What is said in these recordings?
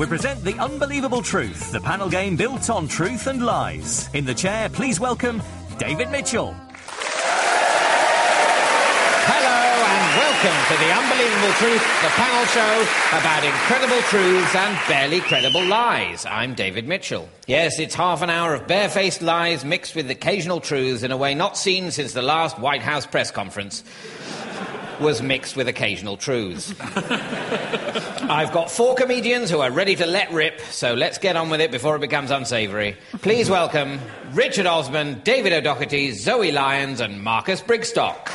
We present The Unbelievable Truth, the panel game built on truth and lies. In the chair, please welcome David Mitchell. Welcome to The Unbelievable Truth, the panel show about incredible truths and barely credible lies. I'm David Mitchell. Yes, it's half an hour of barefaced lies mixed with occasional truths in a way not seen since the last White House press conference was mixed with occasional truths. I've got four comedians who are ready to let rip, so let's get on with it before it becomes unsavoury. Please welcome Richard Osman, David O'Doherty, Zoe Lyons and Marcus Brigstocke.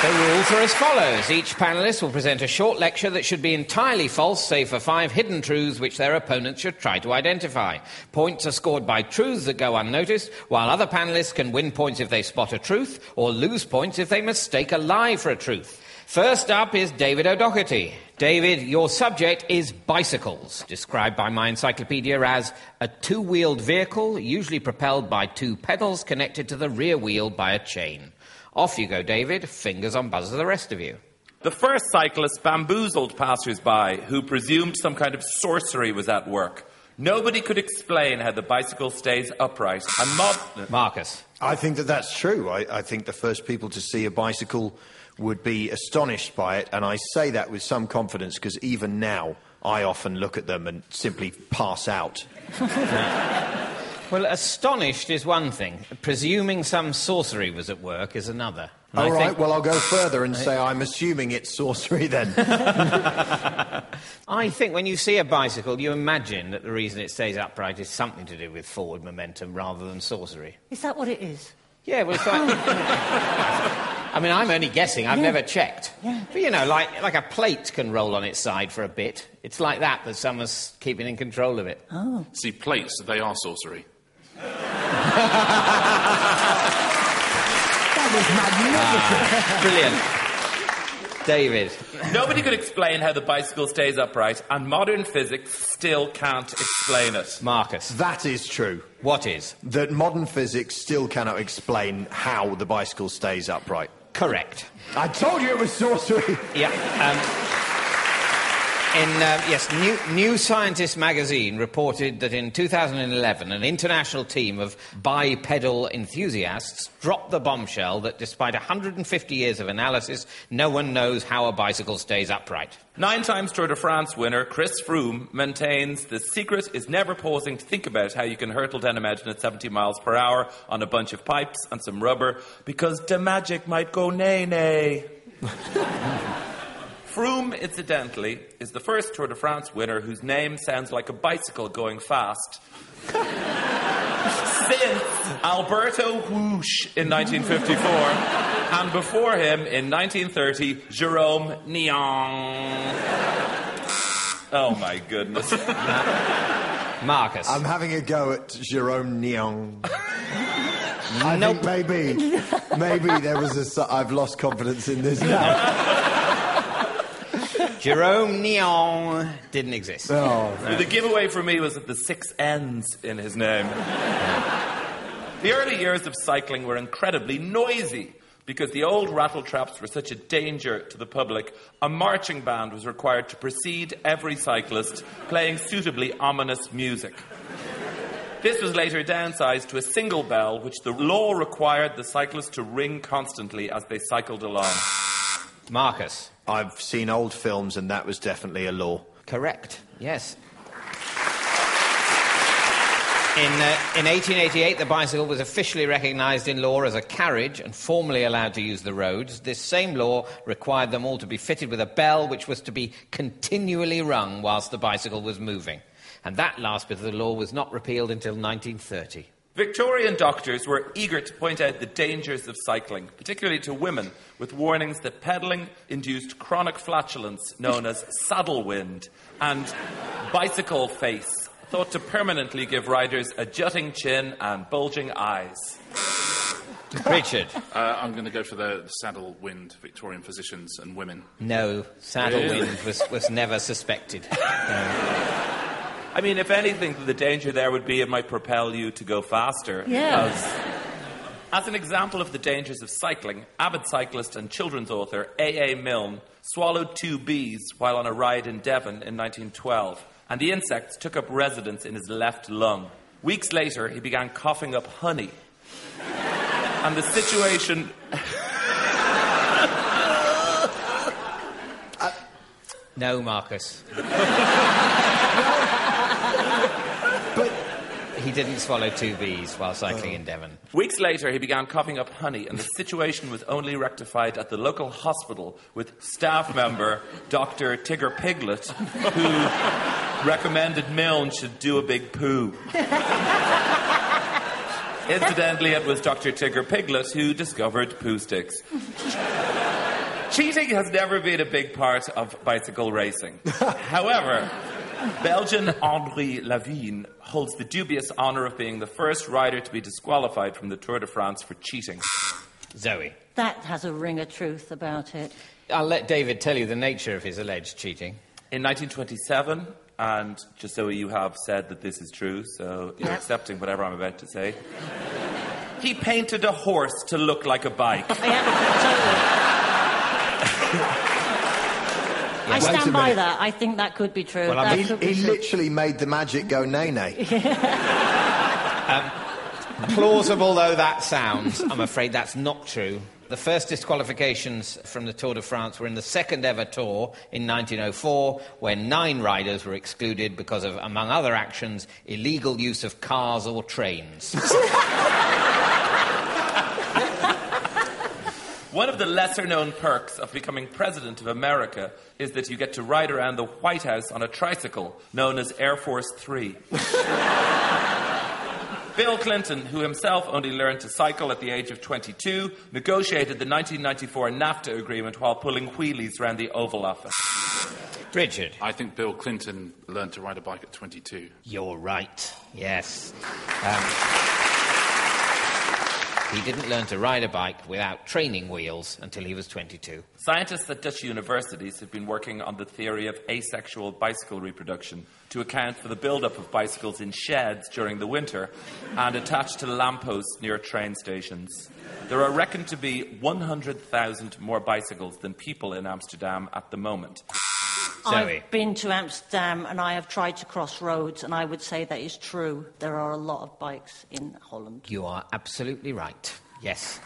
The rules are as follows. Each panellist will present a short lecture that should be entirely false, save for five hidden truths which their opponents should try to identify. Points are scored by truths that go unnoticed, while other panellists can win points if they spot a truth, or lose points if they mistake a lie for a truth. First up is David O'Doherty. David, your subject is bicycles, described by my encyclopedia as a two-wheeled vehicle, usually propelled by two pedals connected to the rear wheel by a chain. Off you go, David. Fingers on buzzers, the rest of you. The first cyclist bamboozled passers-by who presumed some kind of sorcery was at work. Nobody could explain how the bicycle stays upright. And Marcus. I think that's true. I think the first people to see a bicycle would be astonished by it, and I say that with some confidence because even now I often look at them and simply pass out. Well, astonished is one thing. Presuming some sorcery was at work is another. All right, well, I'll go further and say I'm assuming it's sorcery then. I think when you see a bicycle, you imagine that the reason it stays upright is something to do with forward momentum rather than sorcery. Is that what it is? Yeah, well, it's like... I mean, I'm only guessing. I've never checked. Yeah. But, you know, like a plate can roll on its side for a bit. It's like that, but someone's keeping in control of it. Oh. See, plates, they are sorcery. That was magnificent. Brilliant. David. Nobody could explain how the bicycle stays upright, and modern physics still can't explain it. Marcus. That is true. What is? That modern physics still cannot explain how the bicycle stays upright. Correct. I told you it was sorcery. Yeah. New Scientist magazine reported that in 2011 an international team of bipedal enthusiasts dropped the bombshell that despite 150 years of analysis, no one knows how a bicycle stays upright. 9-time Tour de France winner Chris Froome maintains the secret is never pausing to think about how you can hurtle down a mountain at 70 miles per hour on a bunch of pipes and some rubber because the magic might go nay-nay. Froome, incidentally, is the first Tour de France winner whose name sounds like a bicycle going fast. Since Alberto Whoosh in 1954, and before him in 1930, Jerome Nyong. Oh my goodness. Marcus. I'm having a go at Jerome Nyong. I think maybe there was a... I've lost confidence in this now. Jerome Nyong didn't exist. Oh, no. The giveaway for me was that the 6 N's in his name. The early years of cycling were incredibly noisy because the old rattle traps were such a danger to the public. A marching band was required to precede every cyclist, playing suitably ominous music. This was later downsized to a single bell, which the law required the cyclists to ring constantly as they cycled along. Marcus. I've seen old films, and that was definitely a law. Correct, yes. In 1888, the bicycle was officially recognised in law as a carriage and formally allowed to use the roads. This same law required them all to be fitted with a bell, which was to be continually rung whilst the bicycle was moving. And that last bit of the law was not repealed until 1930. Victorian doctors were eager to point out the dangers of cycling, particularly to women, with warnings that pedalling induced chronic flatulence known as saddle wind and bicycle face, thought to permanently give riders a jutting chin and bulging eyes. Richard. I'm going to go for the saddle wind, Victorian physicians and women. No, saddle wind was never suspected. I mean, if anything, the danger there would be it might propel you to go faster. Yeah. As an example of the dangers of cycling, avid cyclist and children's author A.A. Milne swallowed two bees while on a ride in Devon in 1912, and the insects took up residence in his left lung. Weeks later, he began coughing up honey. And the situation... No, Marcus. But he didn't swallow two bees while cycling in Devon. Weeks later, he began coughing up honey, and the situation was only rectified at the local hospital with staff member Dr. Tigger Piglet, who recommended Milne should do a big poo. Incidentally, it was Dr. Tigger Piglet who discovered poo sticks. Cheating has never been a big part of bicycle racing. However, Belgian Henri Lavigne holds the dubious honour of being the first rider to be disqualified from the Tour de France for cheating. Zoe. That has a ring of truth about it. I'll let David tell you the nature of his alleged cheating. In 1927... And just so you have said that this is true, so you're accepting whatever I'm about to say. He painted a horse to look like a bike. I stand by that. I think that could be true. Well, I mean, he literally made the magic go nay-nay. Plausible though that sounds, I'm afraid that's not true. The first disqualifications from the Tour de France were in the second ever Tour in 1904, where 9 riders were excluded because of, among other actions, illegal use of cars or trains. One of the lesser-known perks of becoming President of America is that you get to ride around the White House on a tricycle known as Air Force 3. Bill Clinton, who himself only learned to cycle at the age of 22, negotiated the 1994 NAFTA agreement while pulling wheelies around the Oval Office. Richard. I think Bill Clinton learned to ride a bike at 22. You're right, yes. He didn't learn to ride a bike without training wheels until he was 22. Scientists at Dutch universities have been working on the theory of asexual bicycle reproduction to account for the build-up of bicycles in sheds during the winter and attached to lampposts near train stations. There are reckoned to be 100,000 more bicycles than people in Amsterdam at the moment. Zoe. I've been to Amsterdam and I have tried to cross roads, and I would say that is true. There are a lot of bikes in Holland. You are absolutely right. Yes.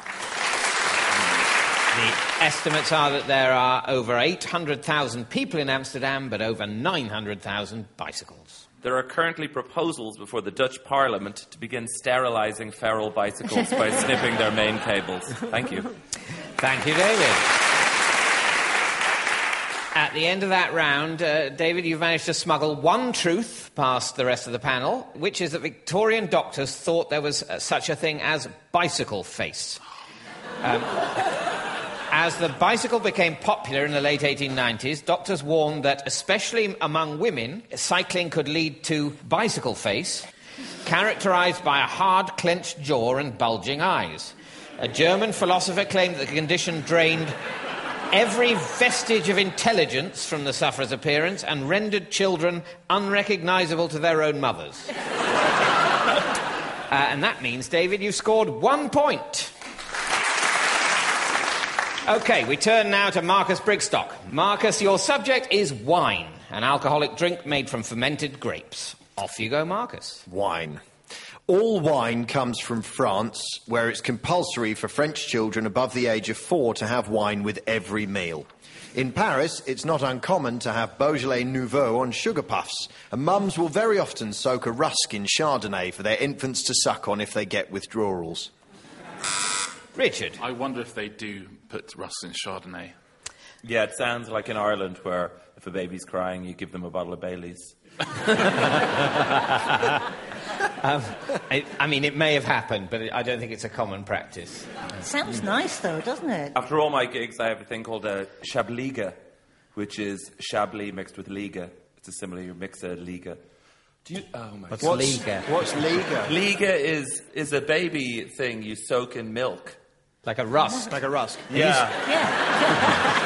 The estimates are that there are over 800,000 people in Amsterdam, but over 900,000 bicycles. There are currently proposals before the Dutch Parliament to begin sterilising feral bicycles by snipping their main cables. Thank you. Thank you, David. At the end of that round, David, you've managed to smuggle one truth past the rest of the panel, which is that Victorian doctors thought there was such a thing as bicycle face. As the bicycle became popular in the late 1890s, doctors warned that, especially among women, cycling could lead to bicycle face, characterised by a hard, clenched jaw and bulging eyes. A German philosopher claimed that the condition drained every vestige of intelligence from the sufferer's appearance and rendered children unrecognisable to their own mothers. And that means, David, you've scored 1 point. OK, we turn now to Marcus Brigstocke. Marcus, your subject is wine, an alcoholic drink made from fermented grapes. Off you go, Marcus. Wine. All wine comes from France, where it's compulsory for French children above the age of 4 to have wine with every meal. In Paris, it's not uncommon to have Beaujolais Nouveau on sugar puffs, and mums will very often soak a rusk in Chardonnay for their infants to suck on if they get withdrawals. Richard. I wonder if they do put rusks in Chardonnay. Yeah, it sounds like in Ireland, where if a baby's crying, you give them a bottle of Baileys. I mean, it may have happened, but I don't think it's a common practice. Sounds nice, though, doesn't it? After all my gigs, I have a thing called a shabliga, which is chablis mixed with liga. It's a similar, you mix a liga. Do you... Oh, my God. What's liga? What's liga? Liga is a baby thing you soak in milk. Like a rusk. Like a rusk. Yeah. Yeah.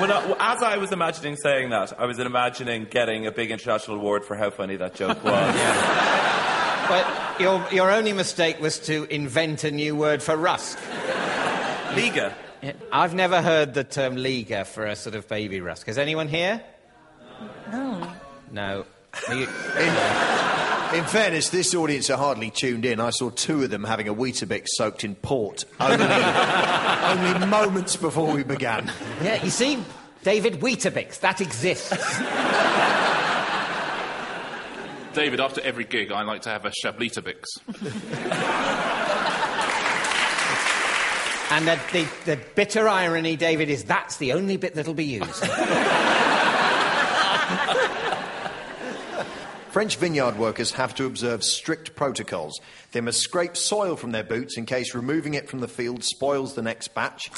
Well, as I was imagining saying that, I was imagining getting a big international award for how funny that joke was. Yeah. But Your only mistake was to invent a new word for rust. Liga. I've never heard the term Liga for a sort of baby rusk. Has anyone here? No. No. In fairness, this audience are hardly tuned in. I saw two of them having a Weetabix soaked in port only moments before we began. Yeah, you see, David, Weetabix, that exists. David, after every gig, I like to have a Shabletabix. And the bitter irony, David, is that's the only bit that'll be used. French vineyard workers have to observe strict protocols. They must scrape soil from their boots in case removing it from the field spoils the next batch.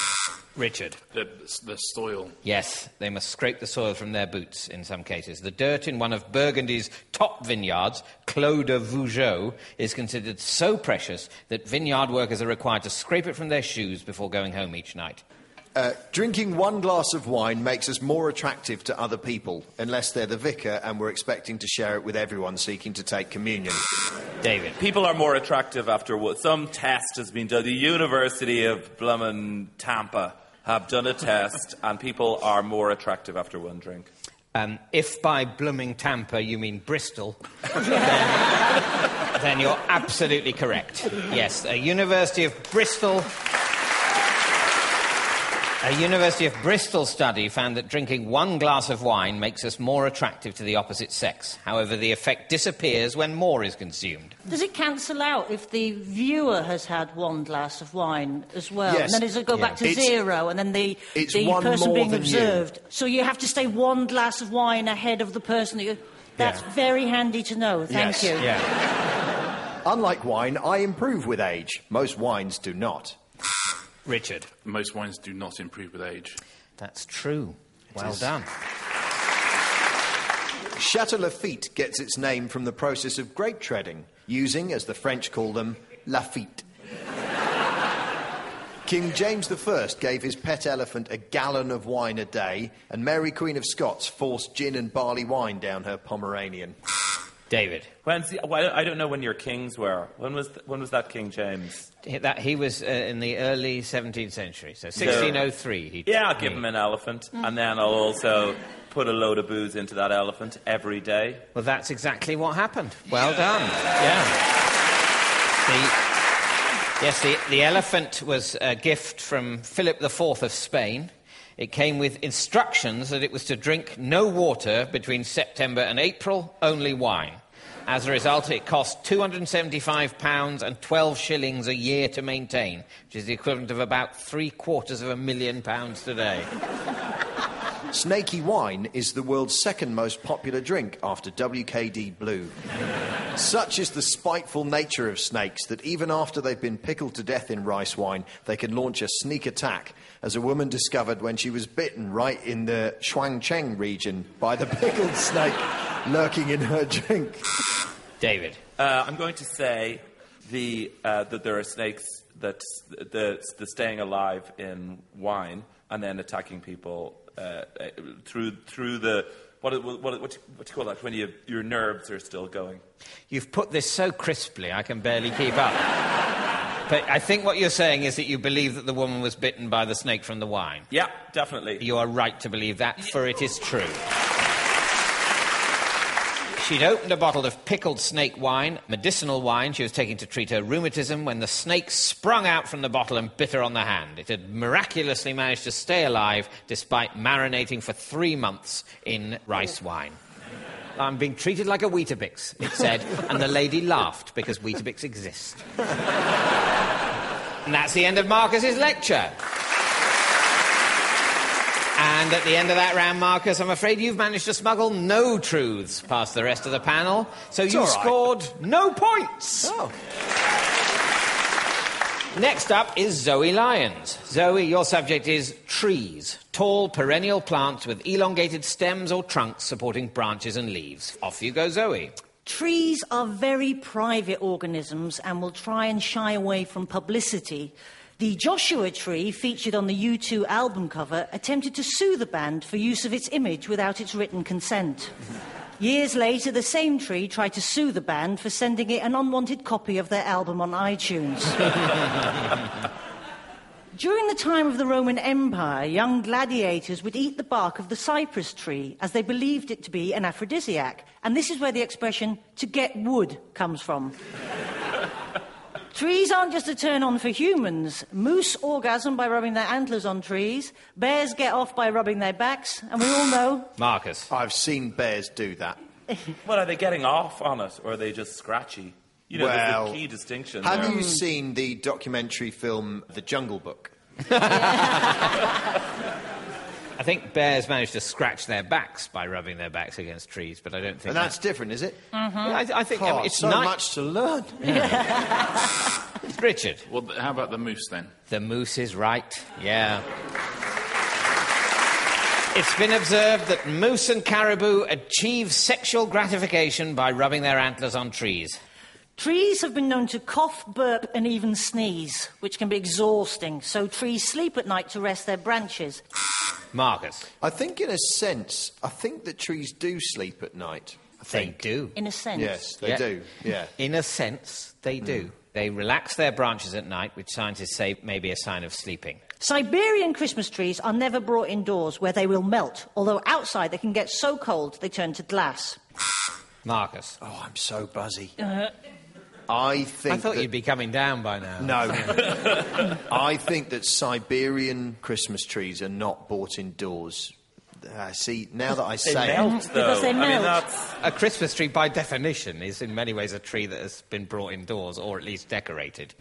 Richard. The soil. Yes, they must scrape the soil from their boots in some cases. The dirt in one of Burgundy's top vineyards, Clos de Vougeot, is considered so precious that vineyard workers are required to scrape it from their shoes before going home each night. Drinking one glass of wine makes us more attractive to other people, unless they're the vicar and we're expecting to share it with everyone seeking to take communion. David. People are more attractive after what some test has been done. The University of Blumen Tampa have done a test, and people are more attractive after one drink. If by Blooming Tampa you mean Bristol, then you're absolutely correct. Yes, A University of Bristol study found that drinking one glass of wine makes us more attractive to the opposite sex. However, the effect disappears when more is consumed. Does it cancel out if the viewer has had one glass of wine as well? Yes. And then does it go back to zero? And then the person being observed. So you have to stay one glass of wine ahead of the person. That's very handy to know. Thank you. Yeah. Unlike wine, I improve with age. Most wines do not. Richard. Most wines do not improve with age. That's true. Well done. Chateau Lafitte gets its name from the process of grape treading, using, as the French call them, Lafitte. King James I gave his pet elephant a gallon of wine a day, and Mary Queen of Scots forced gin and barley wine down her Pomeranian. David. I don't know when your kings were. When was that King James? He was in the early 17th century, so 1603. I'll give him an elephant, and then I'll also put a load of booze into that elephant every day. Well, that's exactly what happened. Well done. Yeah. The elephant was a gift from Philip IV of Spain. It came with instructions that it was to drink no water between September and April, only wine. As a result, it cost £275 and 12 shillings a year to maintain, which is the equivalent of about £750,000 today. Snaky wine is the world's second most popular drink after WKD Blue. Such is the spiteful nature of snakes that even after they've been pickled to death in rice wine, they can launch a sneak attack, as a woman discovered when she was bitten right in the Shuangcheng region by the pickled snake lurking in her drink. David. I'm going to say that there are snakes that the staying alive in wine and then attacking people through the... What do you call that when your nerves are still going? You've put this so crisply I can barely keep up. But I think what you're saying is that you believe that the woman was bitten by the snake from the wine. Yeah, definitely. You are right to believe that, for it is true. She'd opened a bottle of pickled snake wine, medicinal wine she was taking to treat her rheumatism, when the snake sprung out from the bottle and bit her on the hand. It had miraculously managed to stay alive despite marinating for 3 months in rice wine. I'm being treated like a Weetabix, it said, and the lady laughed because Weetabix exist. And that's the end of Marcus's lecture. And at the end of that round, Marcus, I'm afraid you've managed to smuggle no truths past the rest of the panel, so you scored no points. Oh. Next up is Zoe Lyons. Zoe, your subject is trees, tall perennial plants with elongated stems or trunks supporting branches and leaves. Off you go, Zoe. Trees are very private organisms and will try and shy away from publicity. The Joshua Tree, featured on the U2 album cover, attempted to sue the band for use of its image without its written consent. Years later, the same tree tried to sue the band for sending it an unwanted copy of their album on iTunes. During the time of the Roman Empire, young gladiators would eat the bark of the cypress tree as they believed it to be an aphrodisiac. And this is where the expression, to get wood, comes from. Trees aren't just a turn-on for humans. Moose orgasm by rubbing their antlers on trees. Bears get off by rubbing their backs. And we all know... Marcus. I've seen bears do that. Well, are they getting off on it, or are they just scratchy? You know, well, there's a key distinction there. Have you seen the documentary film The Jungle Book? I think bears manage to scratch their backs by rubbing their backs against trees, but I don't think... And that's different, is it? Mm-hmm. I think... Oh, I mean, it's so much to learn. Yeah. Richard. Well, how about the moose, then? The moose is right, yeah. It's been observed that moose and caribou achieve sexual gratification by rubbing their antlers on trees. Trees have been known to cough, burp and even sneeze, which can be exhausting, so trees sleep at night to rest their branches. Marcus. I think in a sense, I think that trees do sleep at night. They do. In a sense. Yes, they do, yeah. In a sense, they do. Mm. They relax their branches at night, which scientists say may be a sign of sleeping. Siberian Christmas trees are never brought indoors, where they will melt, although outside they can get so cold they turn to glass. Marcus. Oh, I'm so buzzy. I thought you'd be coming down by now. No. I think that Siberian Christmas trees are not bought indoors. See, now that I say it... Because they melt. I mean, that's... A Christmas tree, by definition, is in many ways a tree that has been brought indoors, or at least decorated.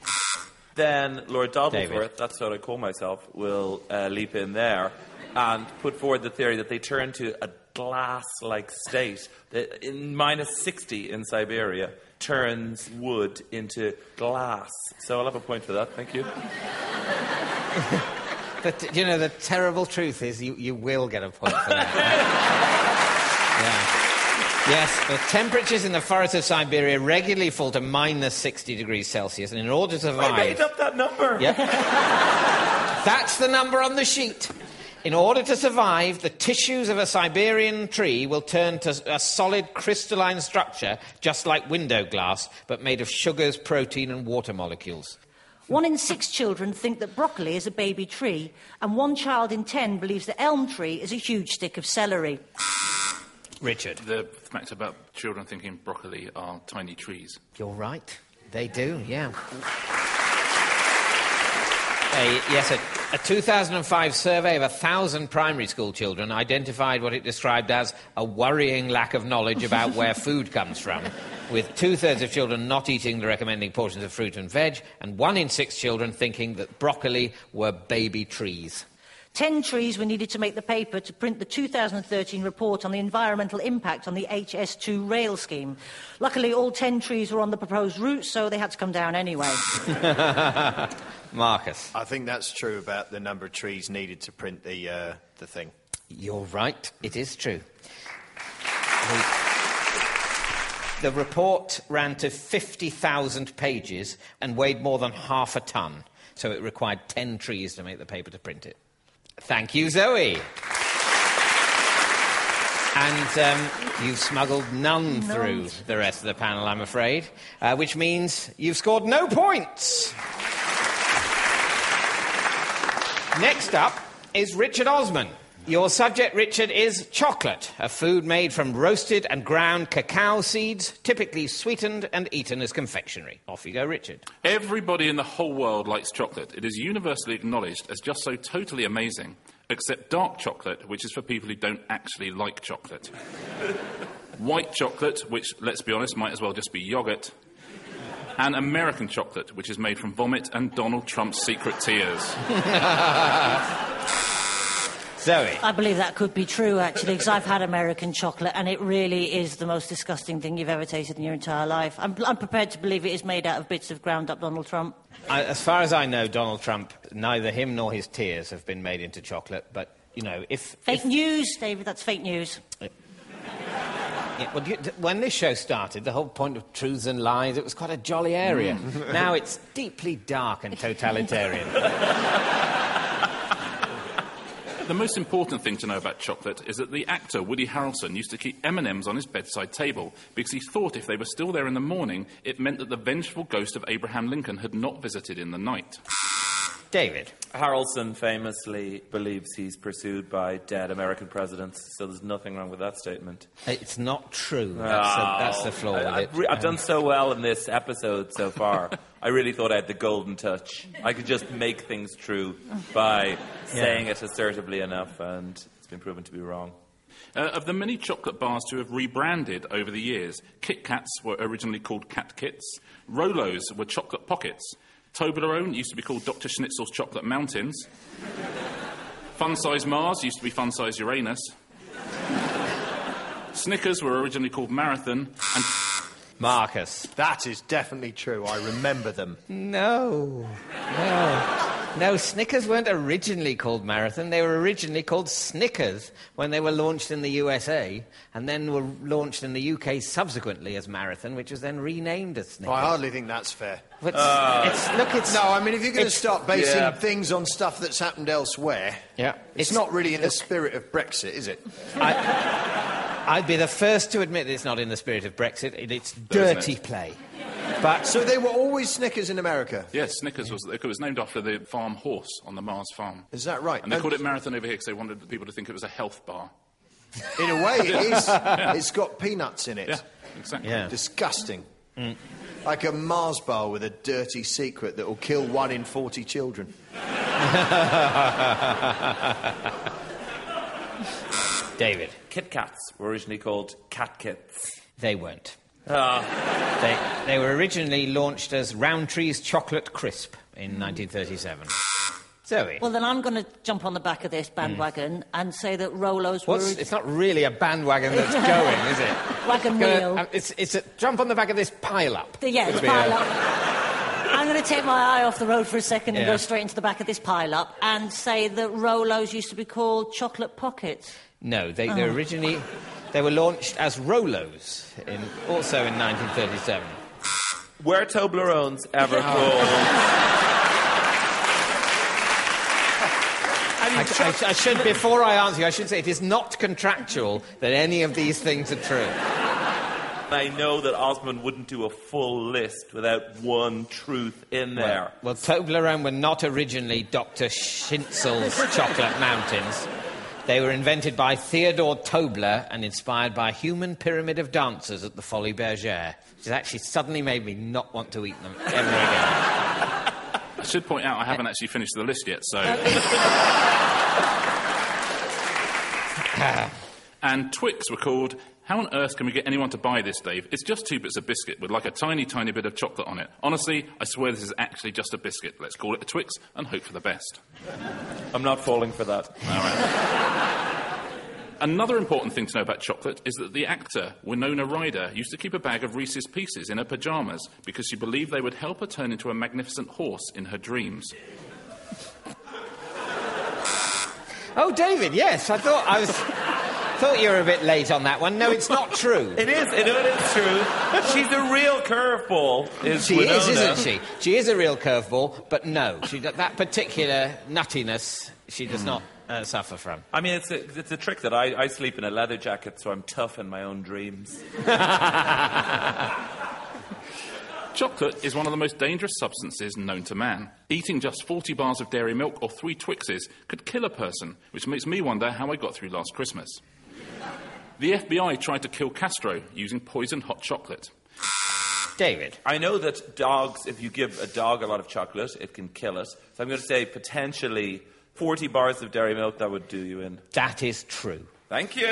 Then Lord Dalglesworth, that's what I call myself, will leap in there and put forward the theory that they turn to a glass-like state. That in minus 60 in Siberia... turns wood into glass. So I'll have a point for that, thank you. You know, the terrible truth is you will get a point for that. Yeah. Yes, the temperatures in the forests of Siberia regularly fall to minus 60 degrees Celsius, and in order to survive... I made up that number! Yep. That's the number on the sheet. In order to survive, the tissues of a Siberian tree will turn to a solid crystalline structure, just like window glass, but made of sugars, protein and water molecules. 1 in 6 children think that broccoli is a baby tree, and 1 child in 10 believes the elm tree is a huge stick of celery. Richard. The fact about children thinking broccoli are tiny trees. You're right. They do, yeah. A 2005 survey of 1,000 primary school children identified what it described as a worrying lack of knowledge about where food comes from, with 2/3 of children not eating the recommended portions of fruit and veg, and 1 in 6 children thinking that broccoli were baby trees. 10 trees were needed to make the paper to print the 2013 report on the environmental impact on the HS2 rail scheme. Luckily, all 10 trees were on the proposed route, so they had to come down anyway. Marcus. I think that's true about the number of trees needed to print the thing. You're right. It is true. The report ran to 50,000 pages and weighed more than half a tonne, so it required 10 trees to make the paper to print it. Thank you, Zoe. And you've smuggled none through the rest of the panel, I'm afraid, which means you've scored no points. Next up is Richard Osman. Your subject, Richard, is chocolate, a food made from roasted and ground cacao seeds, typically sweetened and eaten as confectionery. Off you go, Richard. Everybody in the whole world likes chocolate. It is universally acknowledged as just so totally amazing, except dark chocolate, which is for people who don't actually like chocolate. White chocolate, which, let's be honest, might as well just be yoghurt. And American chocolate, which is made from vomit and Donald Trump's secret tears. Zoe. I believe that could be true, actually, because I've had American chocolate, and it really is the most disgusting thing you've ever tasted in your entire life. I'm prepared to believe it is made out of bits of ground-up Donald Trump. As far as I know, Donald Trump, neither him nor his tears have been made into chocolate, but, you know, if... Fake news, David, that's fake news. Yeah, well, when this show started, the whole point of truths and lies, it was quite a jolly area. Now it's deeply dark and totalitarian. The most important thing to know about chocolate is that the actor Woody Harrelson used to keep M&Ms on his bedside table because he thought if they were still there in the morning, it meant that the vengeful ghost of Abraham Lincoln had not visited in the night. David. Harrelson famously believes he's pursued by dead American presidents, so there's nothing wrong with that statement. It's not true. That's the flaw with it. I've done so well in this episode so far. I really thought I had the golden touch. I could just make things true by saying it assertively enough, and it's been proven to be wrong. Of the many chocolate bars to have rebranded over the years, Kit Kats were originally called Cat Kits. Rolos were Chocolate Pockets. Toblerone used to be called Dr. Schnitzel's Chocolate Mountains. Fun Size Mars used to be Fun Size Uranus. Snickers were originally called Marathon. And Marcus. That is definitely true. I remember them. No, Snickers weren't originally called Marathon. They were originally called Snickers when they were launched in the USA and then were launched in the UK subsequently as Marathon, which was then renamed as Snickers. Well, I hardly think that's fair. No, I mean, if you're going to start basing things on stuff that's happened elsewhere, it's not really in the spirit of Brexit, is it? I'd be the first to admit that it's not in the spirit of Brexit. It's dirty play. But so they were always Snickers in America? Yes, Snickers was... It was named after the farm horse on the Mars farm. Is that right? And they called it Marathon over here because they wanted people to think it was a health bar. In a way, it is. It's got peanuts in it. Yeah, exactly. Yeah. Disgusting. Mm. Like a Mars bar with a dirty secret that will kill 1 in 40 children. David. Kit Kats were originally called Cat Kits. They weren't. They were originally launched as Roundtree's Chocolate Crisp in 1937. Zoe? Well, then I'm going to jump on the back of this bandwagon and say that Rolos were... It's not really a bandwagon that's going, is it? Wagon wheel. It's a jump on the back of this pile-up. Yeah, it's pile-up. I'm going to take my eye off the road for a second and go straight into the back of this pile-up and say that Rolos used to be called Chocolate Pockets. No, they originally... They were launched as Rolos, also in 1937. Were Toblerones ever called? I should, before I answer you, I should say it is not contractual that any of these things are true. I know that Osman wouldn't do a full list without one truth in there. Well, Toblerone were not originally Dr. Schnitzel's Chocolate Mountains. They were invented by Theodore Tobler and inspired by a human pyramid of dancers at the Folies Bergère, which has actually suddenly made me not want to eat them ever again. I should point out I haven't actually finished the list yet, so... And Twix were called... How on earth can we get anyone to buy this, Dave? It's just 2 bits of biscuit with, like, a tiny, tiny bit of chocolate on it. Honestly, I swear this is actually just a biscuit. Let's call it a Twix and hope for the best. I'm not falling for that. All right. Another important thing to know about chocolate is that the actor, Winona Ryder, used to keep a bag of Reese's Pieces in her pyjamas because she believed they would help her turn into a magnificent horse in her dreams. Oh, David, yes, I thought I was... I thought you were a bit late on that one. No, it's not true. It is true. She's a real curveball. She is, isn't she? She is a real curveball, but no. That particular nuttiness, she does not suffer from. I mean, it's a trick that I sleep in a leather jacket, so I'm tough in my own dreams. Chocolate is one of the most dangerous substances known to man. Eating just 40 bars of Dairy Milk or 3 Twixes could kill a person, which makes me wonder how I got through last Christmas. The FBI tried to kill Castro using poisoned hot chocolate. David. I know that dogs, if you give a dog a lot of chocolate, it can kill it. So I'm going to say potentially 40 bars of Dairy Milk, that would do you in. That is true. Thank you.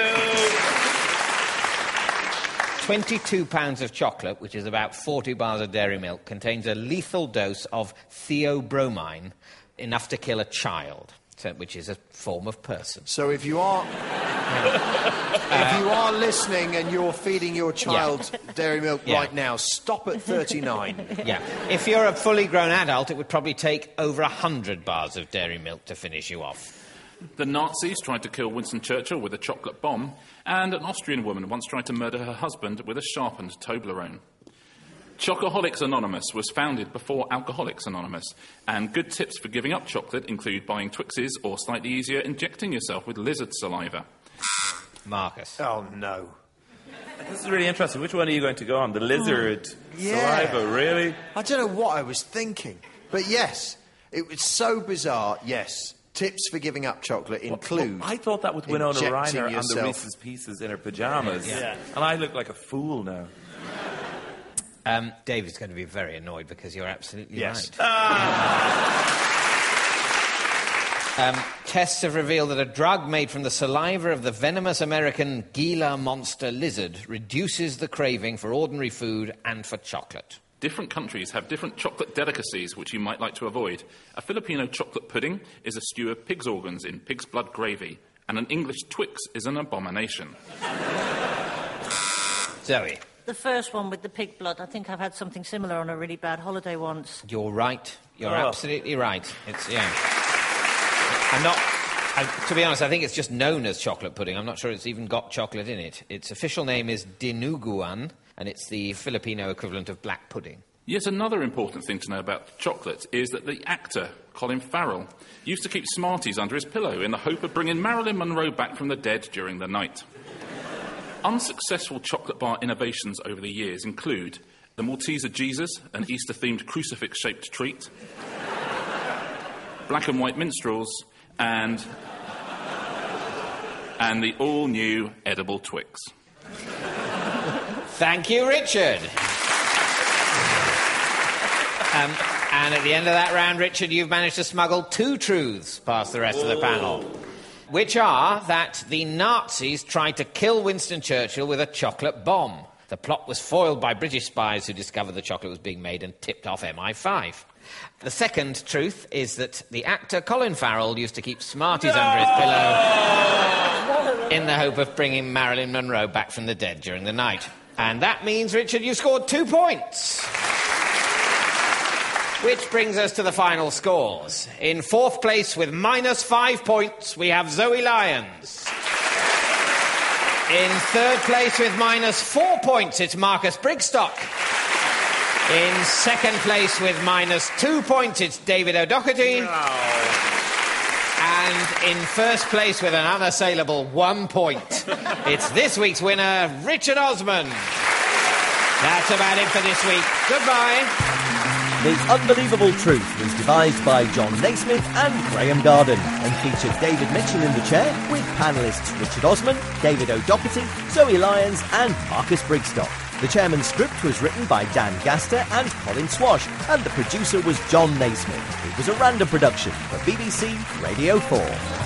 22 pounds of chocolate, which is about 40 bars of Dairy Milk, contains a lethal dose of theobromine, enough to kill a child. Which is a form of person. So if you are... if you are listening and you're feeding your child Dairy Milk right now, stop at 39. Yeah. If you're a fully grown adult, it would probably take over 100 bars of Dairy Milk to finish you off. The Nazis tried to kill Winston Churchill with a chocolate bomb, and an Austrian woman once tried to murder her husband with a sharpened Toblerone. Chocoholics Anonymous was founded before Alcoholics Anonymous, and good tips for giving up chocolate include buying Twixes or, slightly easier, injecting yourself with lizard saliva. Marcus. Oh, no. This is really interesting. Which one are you going to go on? The lizard saliva, really? I don't know what I was thinking, but yes, it was so bizarre, yes. Tips for giving up chocolate include... Well, I thought that with Winona Ryder and the Reese's Pieces in her pyjamas. Yeah. And I look like a fool now. David's going to be very annoyed because you're absolutely right. Tests have revealed that a drug made from the saliva of the venomous American Gila monster lizard reduces the craving for ordinary food and for chocolate. Different countries have different chocolate delicacies which you might like to avoid. A Filipino chocolate pudding is a stew of pig's organs in pig's blood gravy, and an English Twix is an abomination. Zoe. The first one with the pig blood. I think I've had something similar on a really bad holiday once. You're right. You're absolutely right. It's, to be honest, I think it's just known as chocolate pudding. I'm not sure it's even got chocolate in it. Its official name is dinuguan, and it's the Filipino equivalent of black pudding. Yet another important thing to know about chocolate is that the actor, Colin Farrell, used to keep Smarties under his pillow in the hope of bringing Marilyn Monroe back from the dead during the night. Unsuccessful chocolate bar innovations over the years include the Malteser Jesus, an Easter-themed crucifix-shaped treat, black and white minstrels, and the all-new edible Twix. Thank you, Richard. And at the end of that round, Richard, you've managed to smuggle two truths past the rest of the panel, which are that the Nazis tried to kill Winston Churchill with a chocolate bomb. The plot was foiled by British spies who discovered the chocolate was being made and tipped off MI5. The second truth is that the actor Colin Farrell used to keep Smarties under his pillow in the hope of bringing Marilyn Monroe back from the dead during the night. And that means, Richard, you scored 2 points. Which brings us to the final scores. In fourth place with -5 points, we have Zoe Lyons. In third place with -4 points, it's Marcus Brigstocke. In second place with -2 points, it's David O'Doherty. And in first place with an unassailable 1 point, it's this week's winner, Richard Osman. That's about it for this week. Goodbye. The Unbelievable Truth was devised by John Naismith and Graham Garden and featured David Mitchell in the chair with panellists Richard Osman, David O'Doherty, Zoe Lyons and Marcus Brigstocke. The chairman's script was written by Dan Gaster and Colin Swash, and the producer was John Naismith. It was a Randa production for BBC Radio 4.